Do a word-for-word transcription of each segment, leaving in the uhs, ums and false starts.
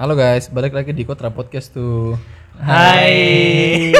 Halo guys, balik lagi di Kotra Podcast tuh. Hai.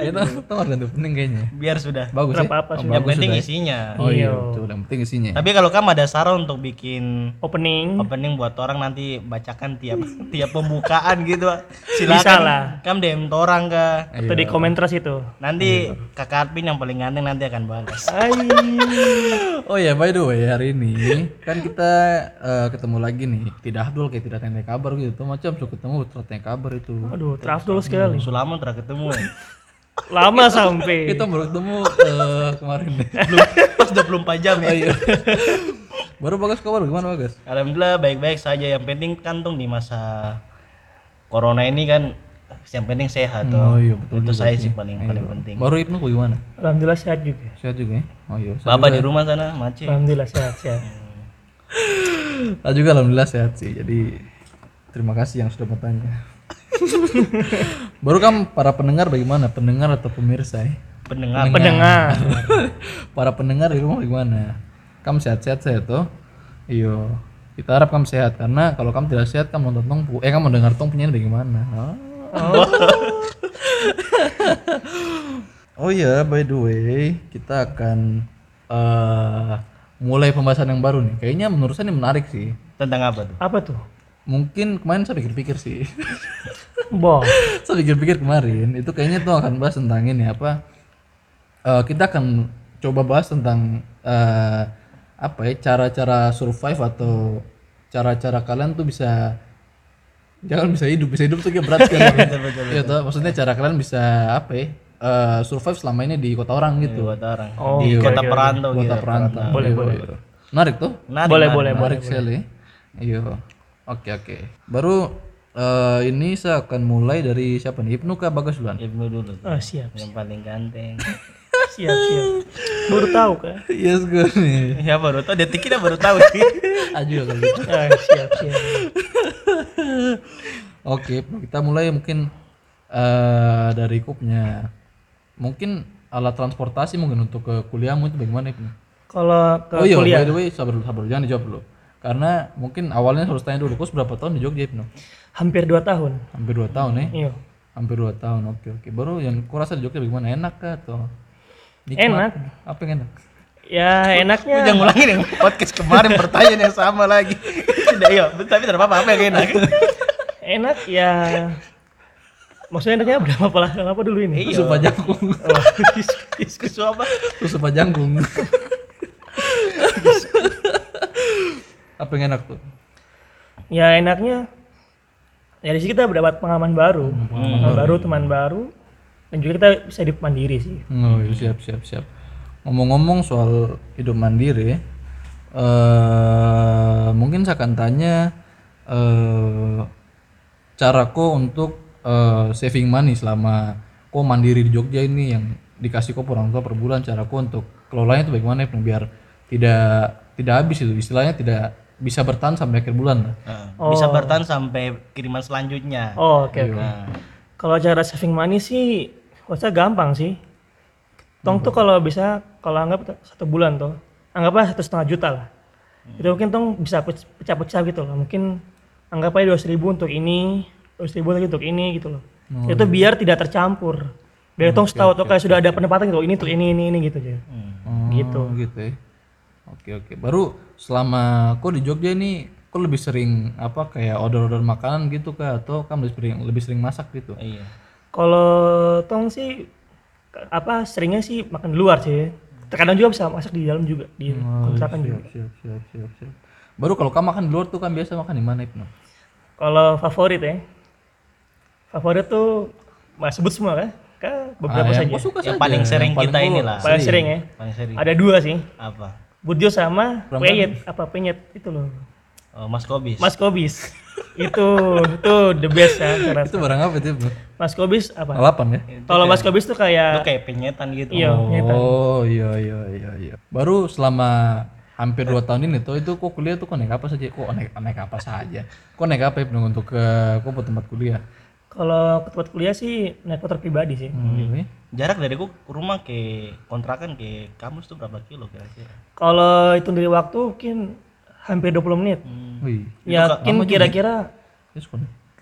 Itu nomor dan tuh penting kayaknya. Biar sudah. Bagus sih. Apa oh, sudah. Yang penting isinya. Oh iya, itu yang penting isinya. Tapi kalau kamu ada saran untuk bikin opening, opening buat orang nanti bacakan tiap tiap pembukaan gitu, silakan. Kamu D M orang kah? Atau di komentar situ. Nanti Ayo. Kakak Arpin yang paling ganteng nanti akan balas. Oh ya, by the way hari ini kan kita uh, ketemu lagi nih. Tidak Abdul kayak tidak tanya kabar gitu. Macam suka ketemu tertanya kabar itu. Aduh, terafdul sekali. Selama terakhir ketemu. Lama sampai kita baru ketemu uh, kemarin deh. Belum pas dua puluh empat jam ya. Oh, iya. Baru Bagas kabar gimana Bagas? Alhamdulillah baik-baik saja, yang penting kantung di masa corona ini kan yang penting sehat toh. Oh iya betul. Itu saya sih paling paling penting. Baru Ibnu gimana? Alhamdulillah sehat juga. Sehat juga ya. Oh iya. Bapak di rumah sana macet. Alhamdulillah sehat-sehat. Saya juga alhamdulillah sehat sih. Jadi terima kasih yang sudah bertanya. Baru kan para pendengar bagaimana? Pendengar atau pemirsa? Ya? Pendengar. Pendengar. Para pendengar di rumah bagaimana? Kamu sehat-sehat saya tuh. Iyo, kita harap kamu sehat karena kalau kamu tidak sehat kamu nonton tong eh kamu mendengar tong penyanyi bagaimana? Oh. Oh. Oh iya, by the way, kita akan uh, mulai pembahasan yang baru nih. Kayaknya menurut saya ini menarik sih. Tentang apa tuh? Apa tuh? Mungkin kemarin saya pikir-pikir sih. Boh. Saya pikir-pikir kemarin itu kayaknya tuh akan bahas tentang ini apa? Uh, kita akan coba bahas tentang uh, apa ya cara-cara survive atau cara-cara kalian tuh bisa jangan bisa hidup bisa hidup tuh kayak berat sekali. Iya tuh maksudnya cara kalian bisa apa ya? Uh, survive selama ini di kota orang gitu. Di kota orang. Oh, di kota perantau gitu. Kota perantau. Boleh boleh. Menarik tuh. Boleh boleh menarik sekali. Iya. Oke oke. Baru uh, ini saya akan mulai dari siapa nih? Ibnu kah Bagas duluan? Ibnu dulu. Oh, siap. Yang siap. Paling ganteng. Siap siap. Baru tahu kah? Yes gue nih. Ya baru tahu. Detik kita baru tahu sih. Aduh kalau gitu. Ah, siap siap. Oke, kita mulai mungkin uh, dari kupnya. Mungkin alat transportasi mungkin untuk ke kuliahmu itu bagaimana Ibnu? Kalau ke oh, iya, kuliah. Oh iya, by the way, sabar dulu, sabar dulu. Jangan dijawab dulu. Karena mungkin awalnya harus tanya dulu, kos berapa tahun di Jogja Ibnu? Hampir dua tahun. Hampir dua tahun ya? Iya. Hampir dua tahun, oke oke. Baru yang kau rasa di Jogja bagaimana? Enak kah atau? Nikmat? Enak. Apa yang enak? Ya enaknya. Jangan ngulangin yang podcast kemarin pertanyaan yang sama lagi. Tidak iya, tapi tidak apa-apa, apa yang enak? Enak ya. Maksudnya enaknya berapa pala? Apa dulu ini? Iya. Supa jangkung. Oh, isu apa? Supa jangkung. Apa yang enak tuh? Ya enaknya dari sini kita dapat pengalaman baru, hmm, pengalaman baru, teman baru, dan juga kita bisa hidup mandiri sih. Oh iya, siap siap siap. Ngomong-ngomong soal hidup mandiri, uh, mungkin saya akan tanya uh, caraku untuk uh, saving money selama kok mandiri di Jogja ini yang dikasih kok orang tua per bulan, caraku untuk kelolanya itu bagaimana biar tidak tidak habis itu istilahnya tidak bisa bertahan sampai akhir bulan. Oh. Bisa bertahan sampai kiriman selanjutnya. Oh, oke. Okay, okay. Nah. Kalau cara saving money sih, wah gampang sih. Tong tuh kalau bisa, kalau anggap satu bulan tuh, anggaplah satu setengah juta lah. Hmm. Itu mungkin tong bisa pecah-pecah gitu loh. Mungkin anggap aja dua ribu untuk ini, dua ribu lagi untuk ini gitu loh. Oh, itu iya. Biar tidak tercampur. Biar tong okay, tahu okay, tuh kayak okay. Sudah ada pendapatan gitu, ini tuh ini ini ini gitu aja. Hmm. Oh, gitu. Gitu ya. Oke oke, baru selama kau di Jogja ini kau lebih sering apa kayak order-order makanan gitu kah atau kamu lebih sering lebih sering masak gitu? Iya. Kalau tong sih apa seringnya sih makan di luar sih. Terkadang juga bisa masak di dalam juga di oh, kontrakan juga. Siap, siap, siap, siap. Baru kalau kamu makan di luar tuh kan biasa makan di mana Ibnu? Kalau favorit ya. Favorit tuh nggak sebut semua kan? Kah beberapa ah, saja. Yang paling saja. Sering yang paling kita inilah. Paling sering ya. Paling sering. Ada dua sih. Apa? Burjo sama penyet apa penyet itu loh. Oh, Mas Kobis. Mas Kobis. itu itu the best ya cara. Itu barang apa itu, Bro? Mas Kobis apa? Lalapan ya. Kalau Mas Kobis tuh kayak itu kayak penyetan gitu. Iya, oh, penyetan. Oh, iya iya iya iya. Baru selama hampir dua tahun ini tuh itu kok kuliah tuh kok naik apa saja? Kok naik naik apa saja? Kok naik apa Ibnu untuk ke kok ke tempat kuliah? Kalau ke tempat kuliah sih naik motor pribadi sih. Hmm. Jarak dari gua ke rumah ke kontrakan ke kampus tuh berapa kilo kira-kira? Kalau hitung dari waktu mungkin hampir dua puluh menit. Hmm. Ya mungkin kira-kira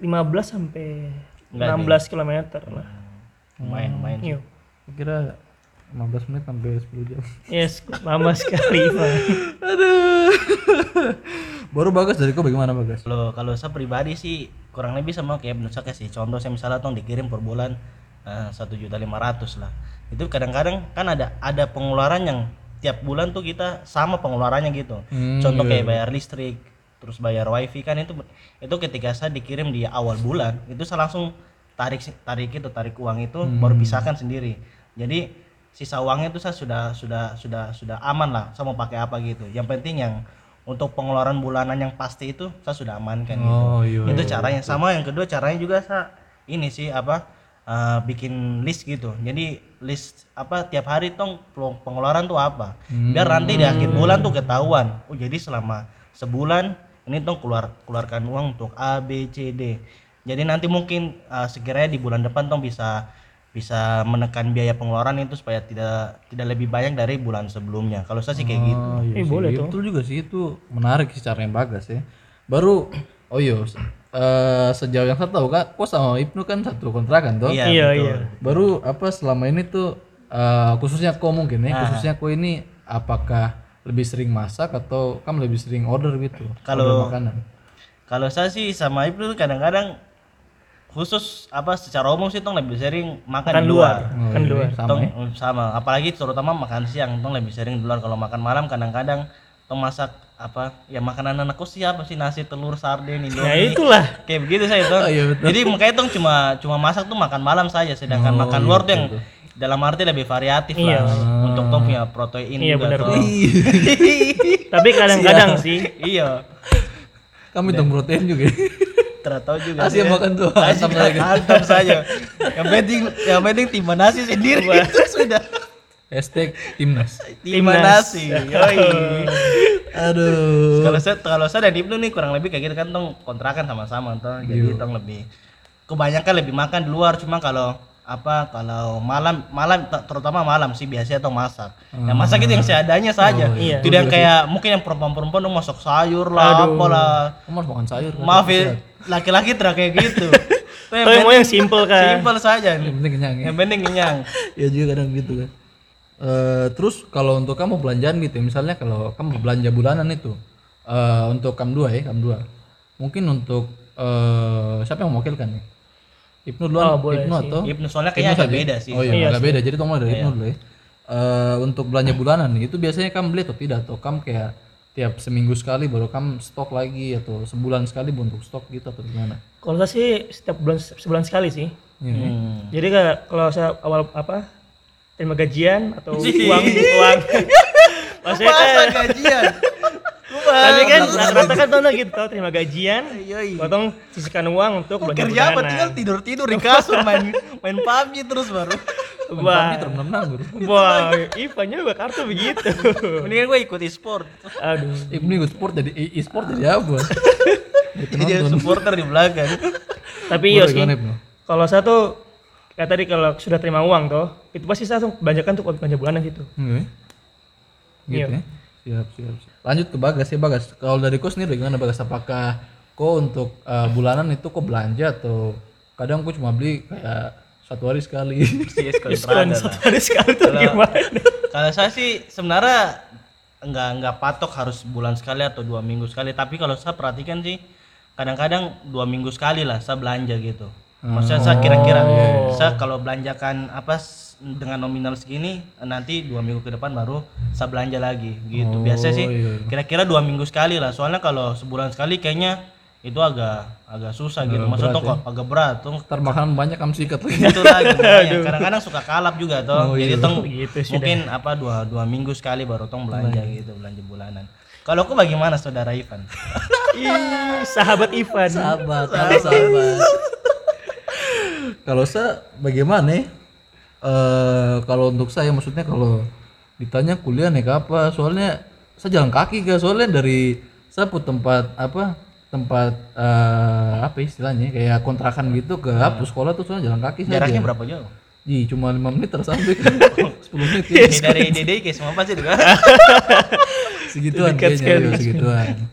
lima belas sampai enam belas kilometer lah. Lumayan, lumayan. Iya. Kira lima belas menit sampai sepuluh jam. Yes, lama sekali, Pak. Aduh. Baru Bagas, dari kau bagaimana Bagas? Loh, kalau saya pribadi sih kurang lebih sama kayak menurut saya sih. Contoh saya misalnya tong dikirim per bulan satu juta lima ratus lah. Itu kadang-kadang kan ada ada pengeluaran yang tiap bulan tuh kita sama pengeluarannya gitu. Hmm, Contoh iya. kayak bayar listrik, terus bayar wifi kan itu itu ketika saya dikirim di awal bulan, itu saya langsung tarik tarik itu tarik uang itu hmm. baru pisahkan sendiri. Jadi sisa uangnya itu saya sudah sudah sudah sudah aman lah. Saya mau pakai apa gitu. Yang penting yang untuk pengeluaran bulanan yang pasti itu saya sudah amankan gitu. Oh, iya, itu iya, caranya iya. Sama yang kedua caranya juga saya ini sih apa uh, bikin list gitu. Jadi list apa tiap hari tong pengeluaran tuh apa. Hmm. Biar nanti di akhir bulan tuh ketahuan. Oh jadi selama sebulan ini tong keluar keluarkan uang untuk A B C D. Jadi nanti mungkin uh, sekiranya di bulan depan tong bisa bisa menekan biaya pengeluaran itu supaya tidak tidak lebih banyak dari bulan sebelumnya. Kalau saya sih kayak ah, gitu. Iya eh, sih, boleh tuh. Betul juga sih, itu menarik sih caranya Bagas ya. Baru oh iya uh, sejauh yang saya tahu Kak, kok sama Ibnu kan satu kontrakan toh? Iya, iya, iya. Baru apa selama ini tuh uh, khususnya kok mungkin ya, ah. khususnya kok ini apakah lebih sering masak atau kan lebih sering order gitu? Kalau makanan. Kalau saya sih sama Ibnu kadang-kadang khusus apa secara umum sih tong lebih sering makan, makan di luar, luar. Kan luar sama, tong, ya? Sama apalagi terutama makan siang tong lebih sering di luar. Kalau makan malam kadang-kadang tong masak apa ya makanan anak kos siapa sih nasi telur sarden ini ya itulah kayak begitu saya tong. Oh, iya, jadi makanya tong cuma cuma masak tuh makan malam saja, sedangkan oh, makan iya, luar tuh yang betul. Dalam arti lebih variatif iya. lah ah. untuk tong punya protein iya, juga tong. Tapi kadang-kadang sih iya kami tong protein juga atau juga Asia makan tuh asam asam saja. Yang penting yang penting timnas nasi sendiri itu sudah. Hashtag timnas. Timnas nasi. Yoi. Aduh. Kalau saya kalau saya dan Ibnu nih kurang lebih kayak gitu kan tong kontrakan sama-sama toh. Jadi tong lebih kebanyakan lebih makan di luar, cuma kalau apa kalau malam malam terutama malam sih biasanya tong masak. Nah, masak itu yang seadanya saja. Oh, iya. Tidak kayak mungkin yang perempuan-perempuan tong masak sayur lah apalah. Kamu makan sayur. Maaf ya. Laki-laki tidak kayak gitu. Tapi mau yang simple kan. Simple saja. Yang penting kenyang. Ya. Yang penting kenyang. Ya juga kadang gitu kan. Uh, terus kalau untuk kamu belanjaan gitu, misalnya kalau kamu belanja bulanan itu uh, untuk kamu dua ya, kamu dua. Mungkin untuk uh, siapa yang mewakilkan nih? Ibnu duluan, oh, Ibnu sih. Atau Ibnu soalnya kayaknya agak beda sih. Oh iya, agak beda. Jadi kamu dari Ibnu dulu ya. Uh, untuk belanja bulanan nih, itu biasanya kamu beli atau tidak? Atau kamu kayak tiap seminggu sekali baru kamu stok lagi atau sebulan sekali untuk stok gitu atau gimana? Kalau saya sih setiap bulan sebulan sekali sih. Hmm. Hmm. Jadi kalau saya awal apa terima gajian atau Jee. uang uang maksudnya kan gajian. Tapi kan rata-rata kan tau gitu tau terima gajian, potong sisihkan uang untuk belanja bulanan. Kerja apa tinggal tidur tidur di kasur main main P U B G terus baru. Wah, wah, Ipannya gua kartu begitu. Mendingan gua ikut e-sport. Aduh, Ibnu ikut sport jadi e-sport jadi apa? Jadi supporter di belakang. Tapi iya sih. Kalau saya tuh kayak tadi kalau sudah terima uang toh, itu pasti saya langsung belanjakan untuk belanja bulanan gitu. Heeh. Gitu ya. Siap, siap, siap. Lanjut ke Bagas ya, Bagas. Kalau dari kos nih gimana Bagas? Apakah kau untuk uh, bulanan itu kau belanja atau kadang kau cuma beli kayak satu hari sekali. Iya, satu hari sekali tuh gimana? Kalau saya sih sebenarnya enggak enggak patok harus bulan sekali atau dua minggu sekali, tapi kalau saya perhatikan sih kadang-kadang dua minggu sekali lah saya belanja gitu. Maksudnya saya kira-kira oh. saya kalau belanjakan apa dengan nominal segini nanti dua minggu ke depan baru saya belanja lagi gitu. Oh, biasanya sih iya. kira-kira dua minggu sekali lah. Soalnya kalau sebulan sekali kayaknya itu agak agak susah agak gitu, maksudnya toh ya? Agak berat tuh termakan banyak kamu sikat lagi itu lagi, kadang-kadang suka kalap juga toh, oh, jadi iya. tong gitu, mungkin apa dua dua minggu sekali baru tong belanja Bang. Gitu belanja bulanan. Kalau aku bagaimana saudara Ivan? Ih sahabat Ivan, sahabat, sahabat. sahabat. Kalau saya bagaimana? Uh, kalau untuk saya maksudnya kalau ditanya kuliah nih apa? Soalnya saya jalan kaki guys, soalnya dari saya put tempat apa? tempat uh, apa istilahnya kayak kontrakan gitu ke nah. Hapus sekolah tuh soalnya jalan kaki saja. Jaraknya berapa jauh? Ih, cuma lima menit tersampai kan. sepuluh menit. Ya. Yes, dari D D K semua pasti juga. Segituan kayaknya, segituan.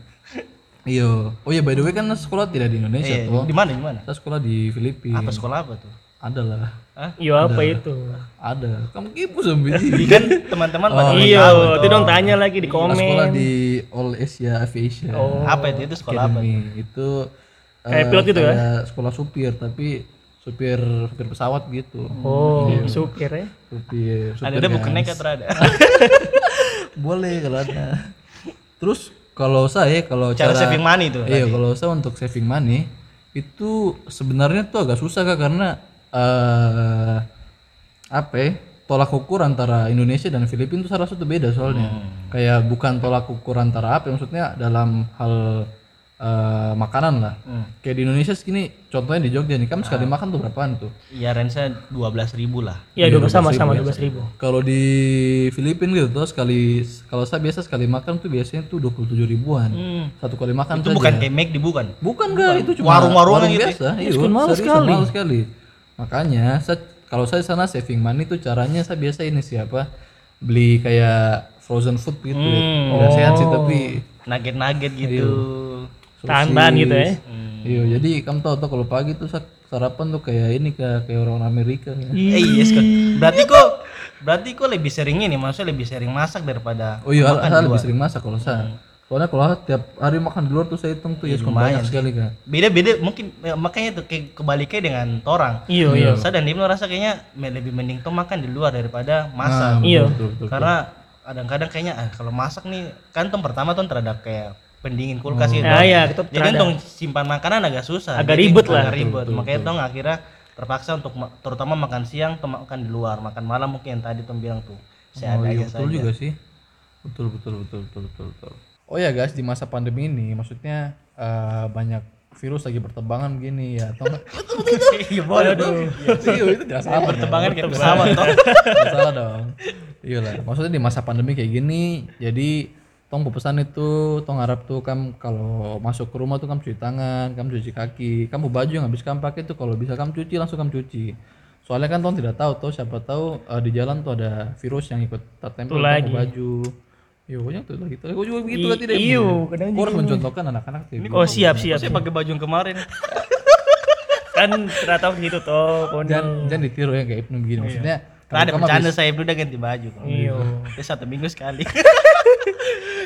Iya. Oh iya, by the way kan sekolah tidak di Indonesia eh, tuh. Di mana di mana? Saya sekolah di Filipina. Apa sekolah apa tuh? Adalah. Hah? Iya apa itu? Ada. Kamu kipu sampai sini. Kan teman-teman oh, pada iya, tahu. Itu dong tanya lagi di komen. Sekolah di All Asia Aviation. Oh. Apa itu? Itu sekolah Academy. Apa? Tuh? Itu kayak uh, pilot gitu kan? Sekolah supir tapi supir supir pesawat gitu. Oh, iya. supir ya? Supir. supir ada bukan naik atau ada? Boleh kalau ada. Terus kalau saya kalau cara, cara saving money tuh. Iya, kalau saya untuk saving money itu sebenarnya tuh agak susah Kak karena Uh, apa ya, tolak ukur antara Indonesia dan Filipina itu saya rasa itu beda soalnya hmm. kayak bukan tolak ukur antara apa maksudnya dalam hal uh, makanan lah hmm. kayak di Indonesia segini contohnya di Jogja nih kamu nah. sekali makan tuh berapaan tuh? Iya range-nya dua belas ribu lah iya dua belas sama-sama dua belas ribu kalau di Filipina gitu tuh sekali kalau saya biasa sekali makan tuh biasanya tuh dua puluh tujuh ribuan hmm. satu kali makan itu saja. Bukan kayak McD bukan? bukan gak itu cuma warung-warung gitu biasa ya, iya mahal sekali mahal sekali makanya saya, kalau saya sana saving money tuh caranya saya biasa ini siapa beli kayak frozen food gitu hmm, udah oh. sehat sih tapi nugget-nugget gitu tahan-tahan gitu ya hmm. iya jadi kamu tau tuh kalau pagi tuh sarapan tuh kayak ini kayak, kayak orang Amerika ya. eh, iya yes, berarti kok berarti kok lebih sering ini maksudnya lebih sering masak daripada oh iya saya lebih sering masak kalau saya hmm. soalnya kalau tiap hari makan di luar tuh saya hitung tuh ya lumayan yes, sekali kan beda-beda mungkin ya, makanya itu kayak kebaliknya dengan torang iya iya saya dan dia merasa kayaknya lebih mending tuh makan di luar daripada masak nah, iya karena kadang-kadang kayaknya ah, kalau masak nih kan tuh pertama tuh terhadap kayak pendingin kulkas gitu oh. nah, iya, jadi tuh simpan makanan agak susah agak ribet lah agak ribet betul, makanya tuh akhirnya terpaksa untuk terutama makan siang tuh makan di luar makan malam mungkin yang tadi tuh bilang tuh seadanya oh, iya, betul saja. Juga sih betul betul betul betul betul, betul. Oh ya guys, di masa pandemi ini maksudnya uh, banyak virus lagi bertebangan begini ya. Toh iya boleh dong. Iya itu enggak salah bertebangan kayak pesawat toh. Enggak salah dong. Iyalah, maksudnya di masa pandemi kayak gini, jadi tong pesan itu tong harap tuh kamu kalau masuk ke rumah tuh kamu cuci tangan, kamu cuci kaki, kamu baju yang habis kamu pakai tuh kalau bisa kamu cuci langsung kamu cuci. Soalnya kan tong tidak tahu tuh siapa tahu uh, di jalan tuh ada virus yang ikut tertempel di baju. Iya, banyak tuh lagi. Gitu. Aku juga begitu kan tidak. Iya, kadang juga. Harus mencontohkan anak-anak sih. Oh, siap-siap. Saya pakai baju yang kemarin. Kan ternyata begitu toh. Jangan jangan ditiru ya kayak Ibnu begini. Maksudnya kalau ada bercanda saya Ibnu udah ganti baju kok. Iya. Ya satu minggu sekali.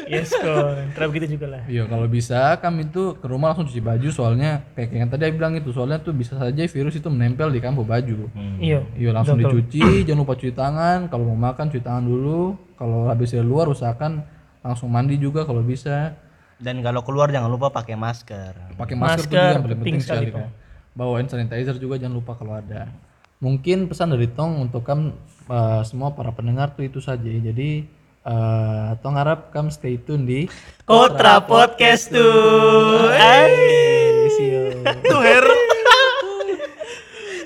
Yes, kok. Terus begitu juga lah. Iya, kalau bisa kamu itu ke rumah langsung cuci baju soalnya kayak yang tadi aku bilang itu soalnya tuh bisa saja virus itu menempel di kamu baju. Iya. Iya, langsung dicuci, jangan lupa cuci tangan, kalau mau makan cuci tangan dulu. Kalau habis dari luar usahakan langsung mandi juga kalau bisa. Dan kalau keluar jangan lupa pakai masker. Pakai masker, masker itu juga yang penting, penting sekali kan. Bawa hand sanitizer juga jangan lupa kalau ada. Mungkin pesan dari Tong untuk kamu uh, semua para pendengar tuh itu saja. Jadi uh, Tong harap kamu stay tune di Kotra Podcast tuh. Hai. See you.